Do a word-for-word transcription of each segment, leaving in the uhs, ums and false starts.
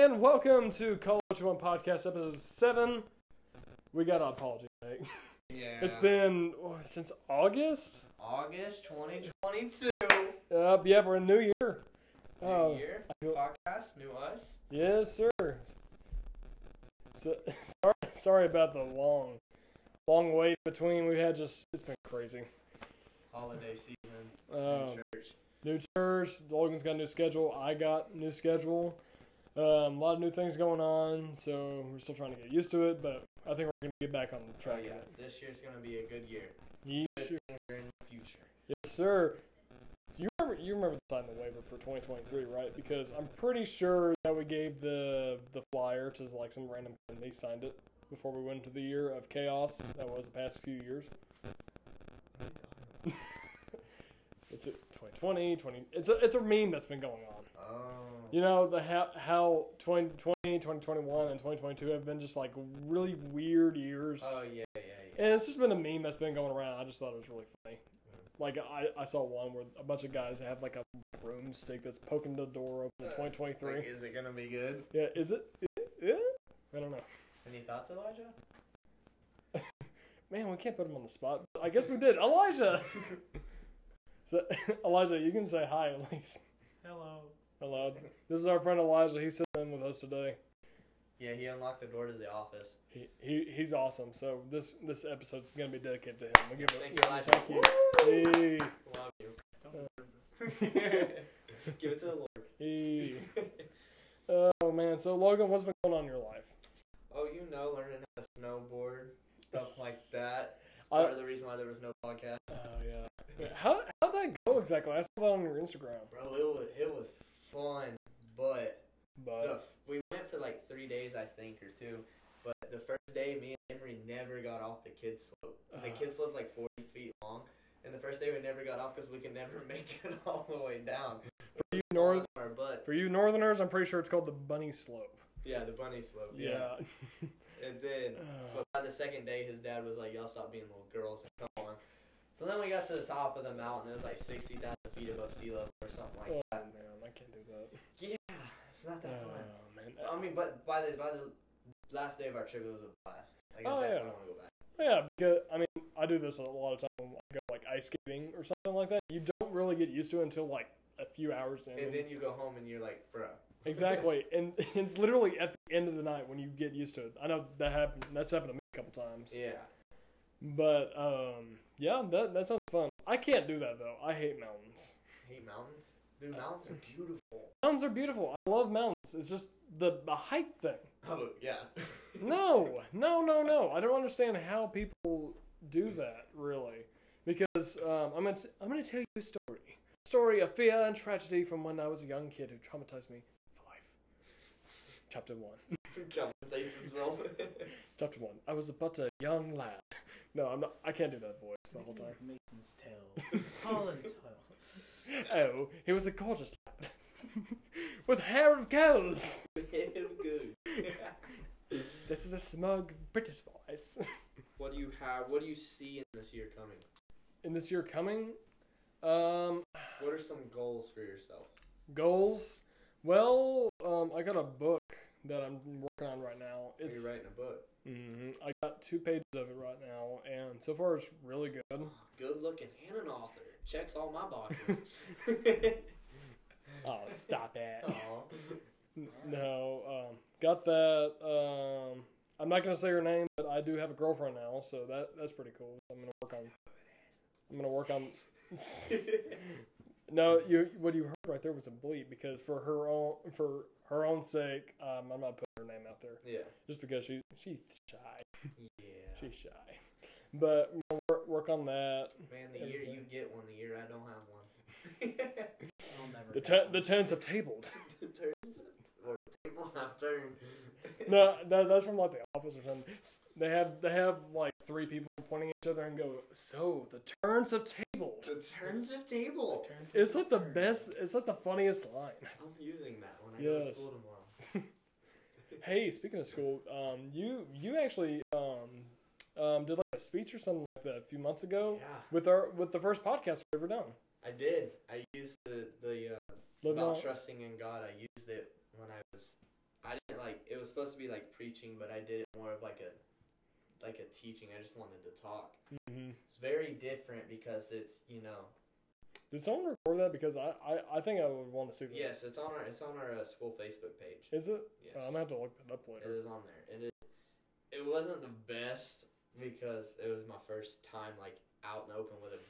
and welcome to College One Podcast, episode seven. We got an apology to make. Yeah. It's been oh, since August? August twenty twenty-two. Uh, yeah, we're in New Year. New uh, Year, new podcast, new us. Yes, sir. So, sorry, sorry about the long, long wait between. We had just, it's been crazy. Holiday season, um, new church. New church, Logan's got a new schedule, I got a new schedule. Um, a lot of new things going on, so we're still trying to get used to it, but I think we're going to get back on the track. Oh, yeah. This year's going to be a good year. Yes, sir. In the future. Yes, sir. You remember, you remember signing the waiver for twenty twenty-three, right? Because I'm pretty sure that we gave the the flyer to like some random company. They signed it before we went into the year of chaos. That was the past few years. It's a twenty twenty, twenty, it's a, it's a meme that's been going on. Oh. You know, the how, how twenty twenty, twenty twenty-one, and twenty twenty-two have been just like really weird years. Oh, yeah, yeah, yeah. And it's just been a meme that's been going around. I just thought it was really funny. Mm-hmm. Like, I, I saw one where a bunch of guys have like a broomstick that's poking the door open in uh, twenty twenty-three. Like, is it going to be good? Yeah, is it? Is it? Yeah? I don't know. Any thoughts, Elijah? Man, we can't put him on the spot. But I guess we did. Elijah! So, Elijah, you can say hi at least. Hello. Hello. This is our friend Elijah. He's sitting in with us today. Yeah, he unlocked the door to the office. He, he he's awesome. So this this episode's gonna be dedicated to him. We give thank it, you, Elijah. Thank you. Hey. Love you. Don't deserve this. Give it to the Lord. Hey. Oh man. So Logan, what's been going on in your life? Oh, you know, learning how to snowboard, stuff like that. It's part I, of the reason why there was no podcast. Oh yeah. yeah. How how'd that go exactly? I saw that on your Instagram. Bro, it was it was. Fun, but, but. The, we went for like three days, I think, or two. But the first day, me and Henry never got off the kids' slope. Uh-huh. The kids' slope's like forty feet long, and the first day we never got off because we could never make it all the way down. For you north, our butts. For you northerners, I'm pretty sure it's called the bunny slope. Yeah, the bunny slope. Yeah. yeah. And then, uh. but by the second day, his dad was like, "Y'all stop being little girls and come on." So then we got to the top of the mountain. It was like sixty thousand feet above sea level or something like oh. that. Yeah, it's not that oh, fun. Man. I mean, but by the by the last day of our trip, it was a blast. Like, I oh, definitely yeah. want to go back. Yeah, because, I mean, I do this a lot of time when I go, like, ice skating or something like that. You don't really get used to it until, like, a few hours in. And then you go home and you're like, bro. Exactly. And it's literally at the end of the night when you get used to it. I know that happened. That's happened to me a couple times. Yeah. But, um, yeah, that, that sounds fun. I can't do that, though. I hate mountains. I hate mountains? Dude, mountains are beautiful. Mountains are beautiful. I love mountains. It's just the, the hike thing. Oh, yeah. no, no, no, no. I don't understand how people do that, really. Because um, I'm going to I'm gonna tell you a story. A story of fear and tragedy from when I was a young kid who traumatized me for life. Chapter one. Compensates himself. Chapter one. I was but a young lad. No, I'm not. I can't do that voice the whole time. Mason's tale. Holland tale. Oh, he was a gorgeous lad with hair of gold. With hair of gold. This is a smug British voice. What do you have? What do you see in this year coming? In this year coming, um, what are some goals for yourself? Goals? Well, um, I got a book that I'm working on right now. It's, You're writing a book. Mm-hmm. I got two pages of it right now, and so far it's really good. Oh, good looking and an author. Checks all my boxes. Oh, stop that. No, um, got that. Um, I'm not going to say her name, but I do have a girlfriend now, so that that's pretty cool. I'm going to work on... I'm going to work on... No, you what you heard right there was a bleep, because for her own for her own sake, um, I'm not putting her name out there. Yeah. Just because she, she's shy. Yeah. She's shy. But we'll work, work on that. Man, the Everything. year you get one, the year I don't have one. I'll never the, ten, one. the turns have tabled. The turns have, tables have turned. No, that, that's from like The Office or something. They have they have like three people pointing at each other and go, so the turns have tabled. The turns have tabled. The turns it's like the turn. best. It's like the funniest line. I'm using that when I yes. go to school tomorrow. Hey, speaking of school, um, you you actually um. Um, did like a speech or something like that a few months ago yeah. with our with the first podcast we've ever done. I did. I used the the uh, about on. trusting in God. I used it when I was I I didn't like, it was supposed to be like preaching, but I did it more of like a, like a teaching. I just wanted to talk. Mm-hmm. It's very different because it's, you know. Did someone record that? Because I, I, I think I would want to see that. Yes, it's on our it's on our uh, school Facebook page. Is it? Yes. Uh, I'm going to have to look that up later. It is on there. It is. It wasn't the best because it was my first time like out and open with a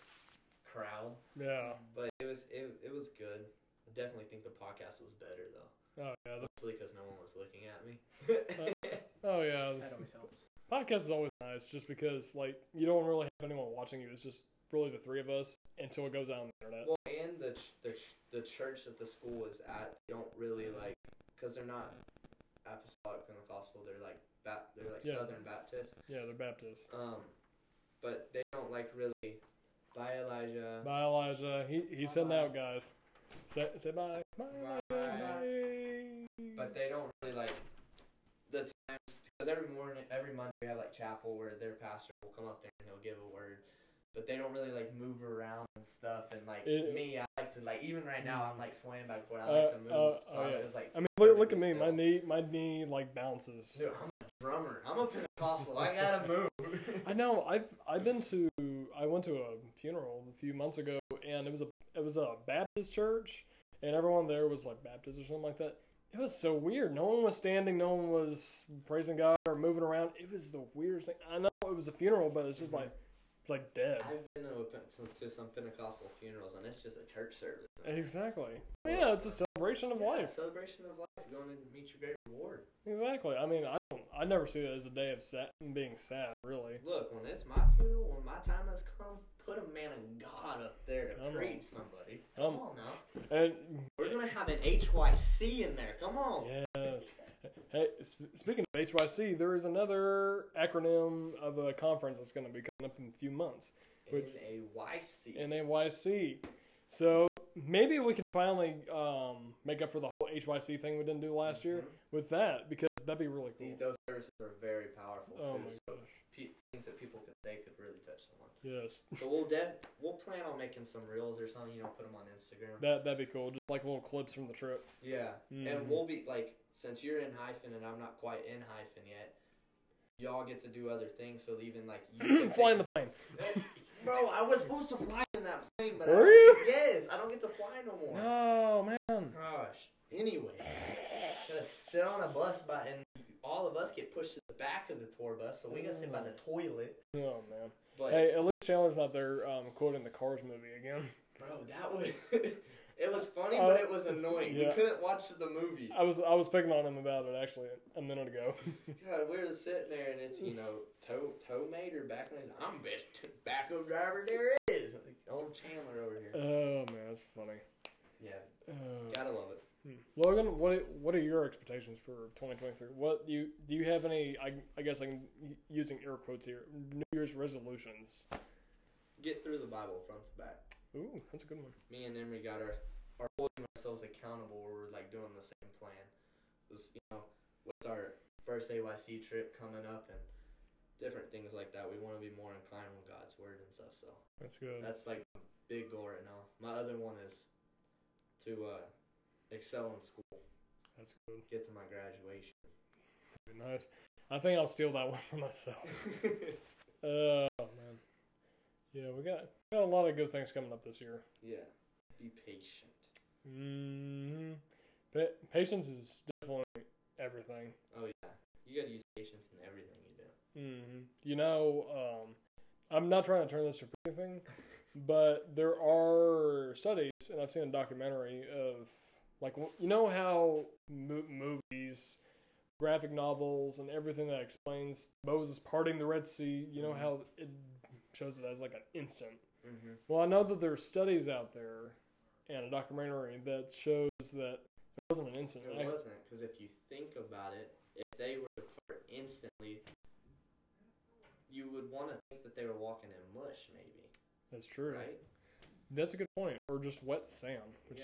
crowd. Yeah. But it was it, it was good. I definitely think the podcast was better though. Oh yeah. Mostly because no one was looking at me. uh, oh yeah. That always helps. Podcast is always nice just because like you don't really have anyone watching you. It's just really the three of us until it goes out on the internet. Well, and the ch- the ch- the church that the school is at, they don't really like, because they're not Apostolic Pentecostal. They're like bat, they're like yeah. Southern Baptist. Yeah, they're Baptist. Um, but they don't like really. Bye, Elijah. Bye, Elijah. He he's sending out guys. Say say bye. Bye. Bye. Bye. But they don't really like the times, because every morning, every Monday we have like chapel where their pastor will come up there and he'll give a word. But they don't really like move around and stuff, and like it, me, I like to like even right now I'm like swaying back and forth. I like uh, to move, uh, so oh, yeah. I was like. I mean, look, look at me, still. my knee, my knee like bounces. Dude, I'm a drummer. I'm a Pentecostal. I gotta move. I know. I've I've been to I went to a funeral a few months ago, and it was a it was a Baptist church, and everyone there was like Baptist or something like that. It was so weird. No one was standing. No one was praising God or moving around. It was the weirdest thing. I know it was a funeral, but it's just mm-hmm. like. Like dead. I've been to, a, to some Pentecostal funerals, and it's just a church service. Exactly. Yeah, it's a celebration of yeah, life. A celebration of life. Going to meet your great reward. Exactly. I mean, I don't. I never see that as a day of sad, being sad. Really. Look, when it's my funeral, when my time has come, put a man of God up there to come preach on. somebody. Come um, on now. And we're gonna have an H Y C in there. Come on. Yes. Hey, speaking of H Y C, there is another acronym of a conference that's going to be coming up in a few months. N A Y C. N A Y C. So maybe we can finally um, make up for the whole H Y C thing we didn't do last mm-hmm. year with that, because that'd be really cool. These, those services are very powerful, too. Oh my so gosh. Pe- things that people could say could really touch someone. Yes. So we'll, de- we'll plan on making some reels or something, you know, put them on Instagram. That, that'd be cool. Just like little clips from the trip. Yeah. Mm-hmm. And we'll be like... Since you're in hyphen and I'm not quite in hyphen yet, y'all get to do other things. So even like you fly in the plane, bro. I was supposed to fly in that plane, but were I you? Yes, I don't get to fly no more. Oh man, gosh. Anyway, gonna sit on a bus by, and all of us get pushed to the back of the tour bus, so we gotta sit by the toilet. Oh man. But, hey, at least Chandler's not there um, quoting the Cars movie again. Bro, that was. It was funny, but uh, it was annoying. Yeah. We couldn't watch the movie. I was I was picking on him about it, actually, a minute ago. God, we were sitting there, and it's, you know, tow, tow mate or back mate. I'm best tobacco driver there is. Old Chandler over here. Oh, man, that's funny. Yeah. Uh, Gotta love it. Hmm. Logan, what what are your expectations for twenty twenty-three? What do you, do you have any, I, I guess I'm using air quotes here, New Year's resolutions? Get through the Bible front to back. Ooh, that's a good one. Me and Emery got our, are holding ourselves accountable. We're like doing the same plan. It was, you know, with our first A Y C trip coming up and different things like that, we want to be more inclined with God's word and stuff. So that's good. That's like my big goal right now. My other one is to uh, excel in school. That's good. Get to my graduation. That'd be nice. I think I'll steal that one for myself. Oh uh, man. Yeah, we got got a lot of good things coming up this year. Yeah, be patient. Mm-hmm. Pa- patience is definitely everything. Oh yeah, you gotta use patience in everything you do. Mm-hmm. You know, um, I'm not trying to turn this to anything, but there are studies, and I've seen a documentary of like you know how mo- movies. graphic novels and everything that explains Moses parting the Red Sea, you know mm-hmm. how it shows it as like an instant. Mm-hmm. Well, I know that there's studies out there and a documentary that shows that it wasn't an instant. It wasn't, because if you think about it, if they were to part instantly, you would want to think that they were walking in mush, maybe. That's true. Right? That's a good point. Or just wet sand. Which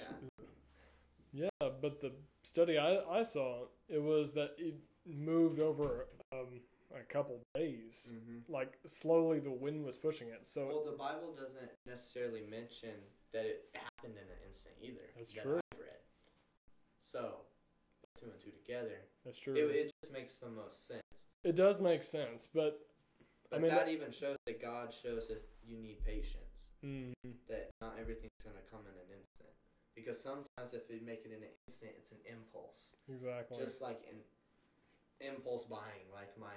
yeah. Yeah, but the study I, I saw, it was that it moved over um, a couple days. Mm-hmm. Like, slowly the wind was pushing it. So well, the Bible doesn't necessarily mention that it happened in an instant either. That's that true. I've read. So, two and two together. together. That's true. It, it just makes the most sense. It does make sense, but... But I mean, that, that even shows that God shows that you need patience. Mm-hmm. That not everything's going to come in an instant. Because sometimes if you make it in an instant, it's an impulse. Exactly. Just like an impulse buying. Like my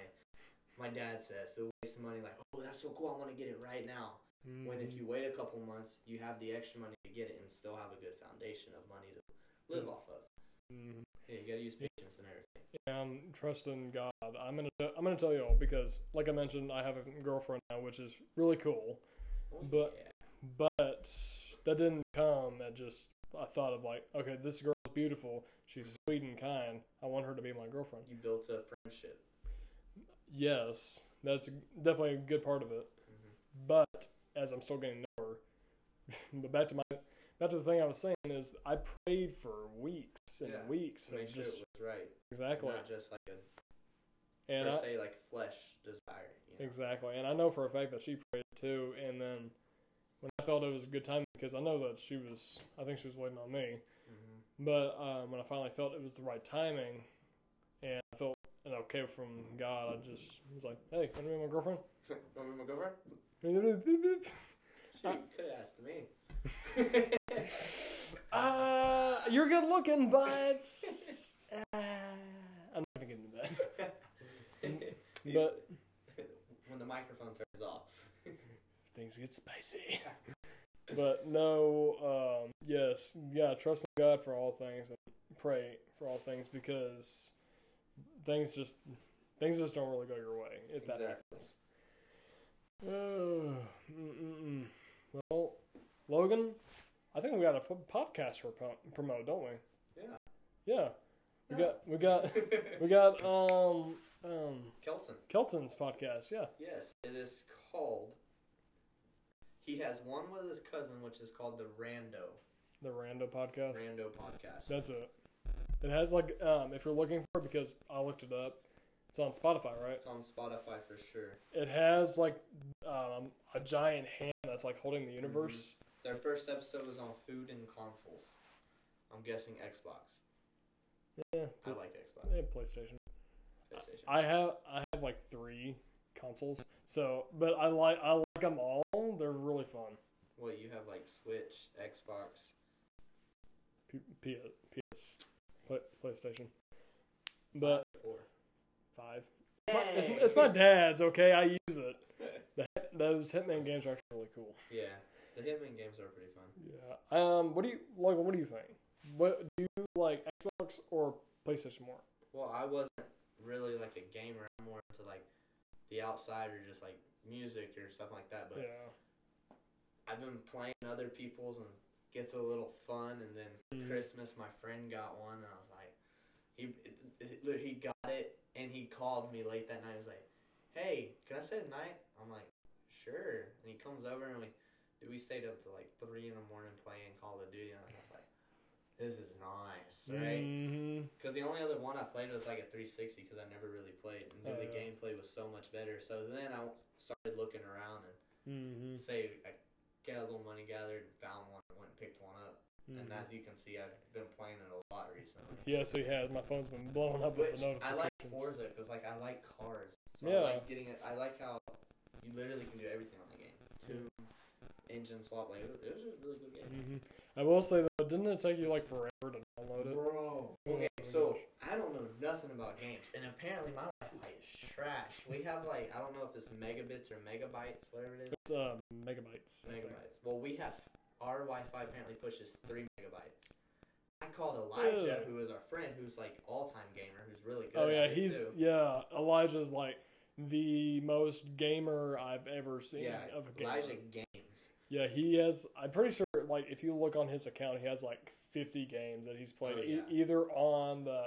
my dad says, so waste money like, oh, that's so cool, I want to get it right now. Mm-hmm. When if you wait a couple months, you have the extra money to get it and still have a good foundation of money to live mm-hmm. off of. Mm-hmm. Yeah, you got to use patience and everything. And trust in God. I'm gonna t- I'm gonna tell you all because, like I mentioned, I have a girlfriend now, which is really cool. Oh, but yeah. but that didn't come. That just I thought of like, okay, this girl's beautiful. She's mm-hmm. sweet and kind. I want her to be my girlfriend. You built a friendship. Yes, that's definitely a good part of it. Mm-hmm. But as I'm still getting to know her, but back to my back to the thing I was saying is I prayed for weeks. And yeah, weeks make and sure just, it was right. Exactly. Not just like a and per I, se like flesh desire. You know? Exactly. And I know for a fact that she prayed too. And then when I felt it was a good time, because I know that she was, I think she was waiting on me. Mm-hmm. But um, when I finally felt it was the right timing, and I felt an okay from God, I just was like, "Hey, want to be my girlfriend? Want to be my girlfriend?" She could have asked me. Uh, you're good looking, but uh, I'm not gonna get into that. But when the microphone turns off, things get spicy. But no, um, yes, yeah, trust in God for all things and pray for all things because things just things just don't really go your way if exactly. that happens. Oh, mm-mm. Well, Logan. I think we got a podcast for promote, don't we? Yeah. Yeah. We yeah. got we got we got um um Kelton. Kelton's podcast, yeah. Yes, it is called he has one with his cousin which is called the Rando. The Rando Podcast. Rando Podcast. That's it. It has like um if you're looking for it because I looked it up. It's on Spotify, right? It's on Spotify for sure. It has like um a giant hand that's like holding the universe. Mm-hmm. Their first episode was on food and consoles. I'm guessing Xbox. Yeah, I like Xbox. Yeah, PlayStation. PlayStation. I have I have like three consoles. So, but I like I like them all. They're really fun. Well, you have like Switch, Xbox, P- P- P S, Play- PlayStation. But four, five. It's my, it's, it's my dad's. Okay, I use it. The, those Hitman games are actually really cool. Yeah. The Hitman games are pretty fun. Yeah. Um. What do you like? What do you think? What do you like? Xbox or PlayStation more? Well, I wasn't really like a gamer. I'm more into like the outside or just like music or stuff like that. But yeah. I've been playing other people's and gets a little fun. And then mm. Christmas, my friend got one, and I was like, he he got it, and he called me late that night. He was like, "Hey, can I stay the night?" I'm like, "Sure." And he comes over and we. We stayed up to like three in the morning playing Call of Duty, and I was like, "This is nice, right?" Because mm-hmm. the only other one I played was like a three sixty, because I never really played, and dude, oh, the yeah. gameplay was so much better. So then I started looking around and mm-hmm. say I got a little money gathered and found one, and went and picked one up. Mm-hmm. And as you can see, I've been playing it a lot recently. Yeah, so he has. My phone's been blowing up Which with the notifications. I like Forza because like I like cars, so yeah. I like getting it. I like how you literally can do everything on the game. Two. Engine swap, like, it was just a really good game. Mm-hmm. I will say, though, didn't it take you, like, forever to download it? Bro. Okay, oh, so, gosh. I don't know nothing about games, and apparently my Wi-Fi is trash. We have, like, I don't know if it's megabits or megabytes, whatever it is. It's, uh, megabytes. Megabytes. Well, we have, our Wi-Fi apparently pushes three megabytes. I called Elijah, yeah. who is our friend, who's, like, all-time gamer, who's really good oh, yeah, at he's, it, too. Yeah, Elijah's, like, the most gamer I've ever seen yeah, of a gamer. Elijah gamer. Yeah, he has, I'm pretty sure, like, if you look on his account, he has, like, fifty games that he's played, oh, yeah. e- either on the,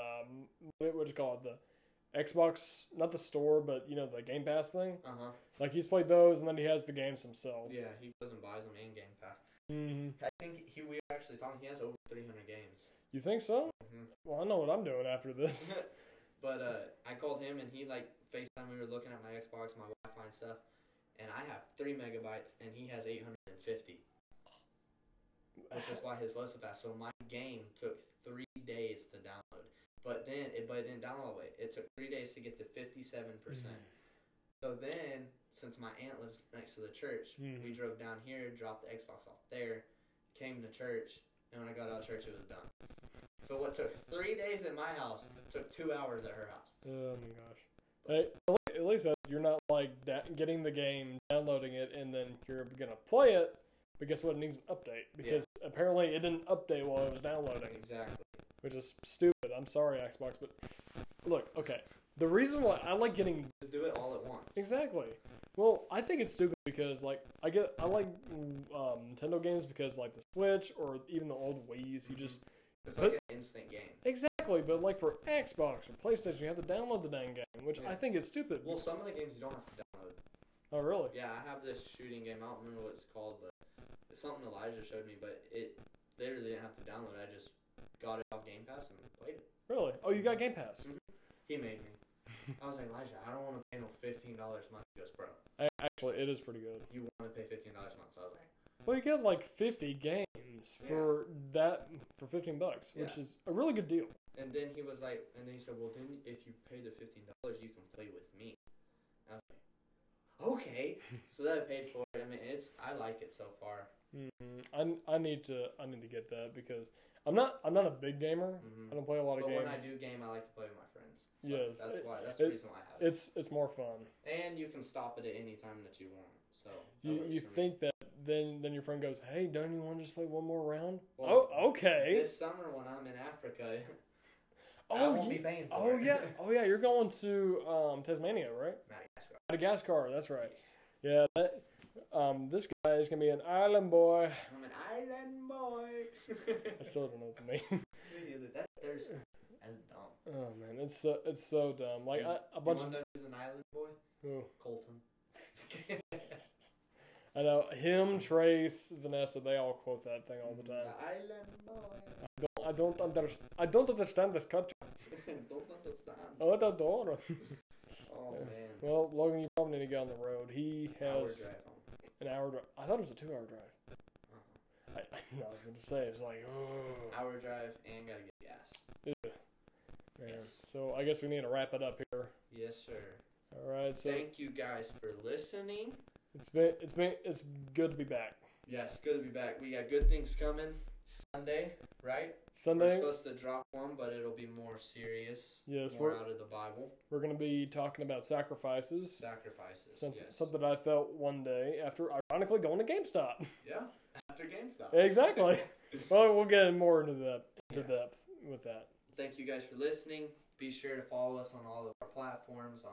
what do you call it, the Xbox, not the store, but, you know, the Game Pass thing? Uh-huh. Like, he's played those, and then he has the games himself. Yeah, he goes and buys them in Game Pass. Mm-hmm. I think he, we were actually talking, he has over three hundred games. You think so? Mm-hmm. Well, I know what I'm doing after this. But, uh, I called him, and he, like, FaceTime, we were looking at my Xbox, my Wi-Fi and stuff, and I have three megabytes, and he has eight hundred. fifty, which is why his loads are fast. So my game took three days to download. But then it but it didn't download it. It took three days to get to fifty-seven percent. Mm. So then, since my aunt lives next to the church, mm. we drove down here, dropped the Xbox off there, came to church, and when I got out of church, it was done. So what took three days at my house took two hours at her house. Oh, my gosh. But, hey, at least you're not, like, da- getting the game, downloading it, and then you're going to play it, but guess what? It needs an update, because yeah. apparently it didn't update while it was downloading. Exactly. Which is stupid. I'm sorry, Xbox, but look, okay. The reason why I like getting... Just do it all at once. Exactly. Well, I think it's stupid because, like, I get I like um, Nintendo games because, like, the Switch or even the old Wii's, you just... It's put, like an instant game. Exactly, but, like, for Xbox or PlayStation, you have to download the dang game, which yeah. I think is stupid. Well, some of the games you don't have to download. Oh, really? Yeah, I have this shooting game. I don't remember what it's called, but it's something Elijah showed me, but it literally didn't have to download it. I just... Got it off Game Pass and played it. Really? Oh, you got Game Pass? Mm-hmm. He made me. I was like, Elijah, I don't want to pay no fifteen dollars a month. He goes, bro. I, actually, it is pretty good. You want to pay fifteen dollars a month, so I was like... Well, you get like fifty games yeah. for that, for fifteen bucks, yeah. which is a really good deal. And then he was like, and then he said, well, then if you pay the fifteen dollars, you can play with me. And I was like, okay. So that I paid for it. I mean, it's, I like it so far. Mm-hmm. I, I need to, I need to get that because... I'm not. I'm not a big gamer. Mm-hmm. I don't play a lot of but games. But when I do game, I like to play with my friends. So yes, that's it, why. That's the it, reason why I have it. It's it's more fun. And you can stop it at any time that you want. So you you think me. that then then your friend goes, hey, don't you want to just play one more round? Well, oh, okay. This summer when I'm in Africa, oh, I won't yeah. be paying for oh, it. yeah. Oh yeah, you're going to um, Tasmania, right? Madagascar. Madagascar. That's right. Yeah. That, Um, this guy is going to be an island boy. I'm an island boy. I still don't know what I mean. that, that's, that's dumb. Oh, man. It's so, it's so dumb. Like, I, a bunch you of... You want to know who's an island boy? Who? Colton. I know. Him, Trace, Vanessa, they all quote that thing all the time. The island boy. I don't, I don't, understand, I don't understand this country. don't understand. Oh, don't, don't. Oh, yeah. man. Well, Logan, you probably need to get on the road. He has... Hour drive home. An hour drive. I thought it was a two-hour drive. Uh-huh. I, I, no, I was going to say, it's like, oh. Hour drive and got to get gas. Yeah. Man. Yes. So I guess we need to wrap it up here. Yes, sir. All right. So thank you guys for listening. It's been, it's been, it's good to be back. Yeah, it's good to be back. We got good things coming Sunday, right? Sunday. We're supposed to drop one, but it'll be more serious. Yes, more we're out of the Bible. We're going to be talking about sacrifices. Sacrifices. Something, yes. something I felt one day after, ironically, going to GameStop. Yeah, after GameStop. Exactly. Well, we'll get more into the into yeah. depth with that. Thank you guys for listening. Be sure to follow us on all of our platforms on.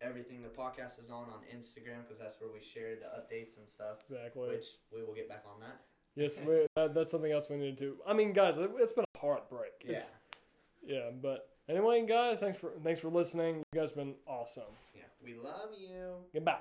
Everything the podcast is on on Instagram because that's where we share the updates and stuff. Exactly. Which we will get back on that. Yes, we, that, that's something else we need to do. I mean, guys, it, it's been a hard break. Yeah. It's, yeah, but anyway, guys, thanks for thanks for listening. You guys have been awesome. Yeah, we love you. Goodbye.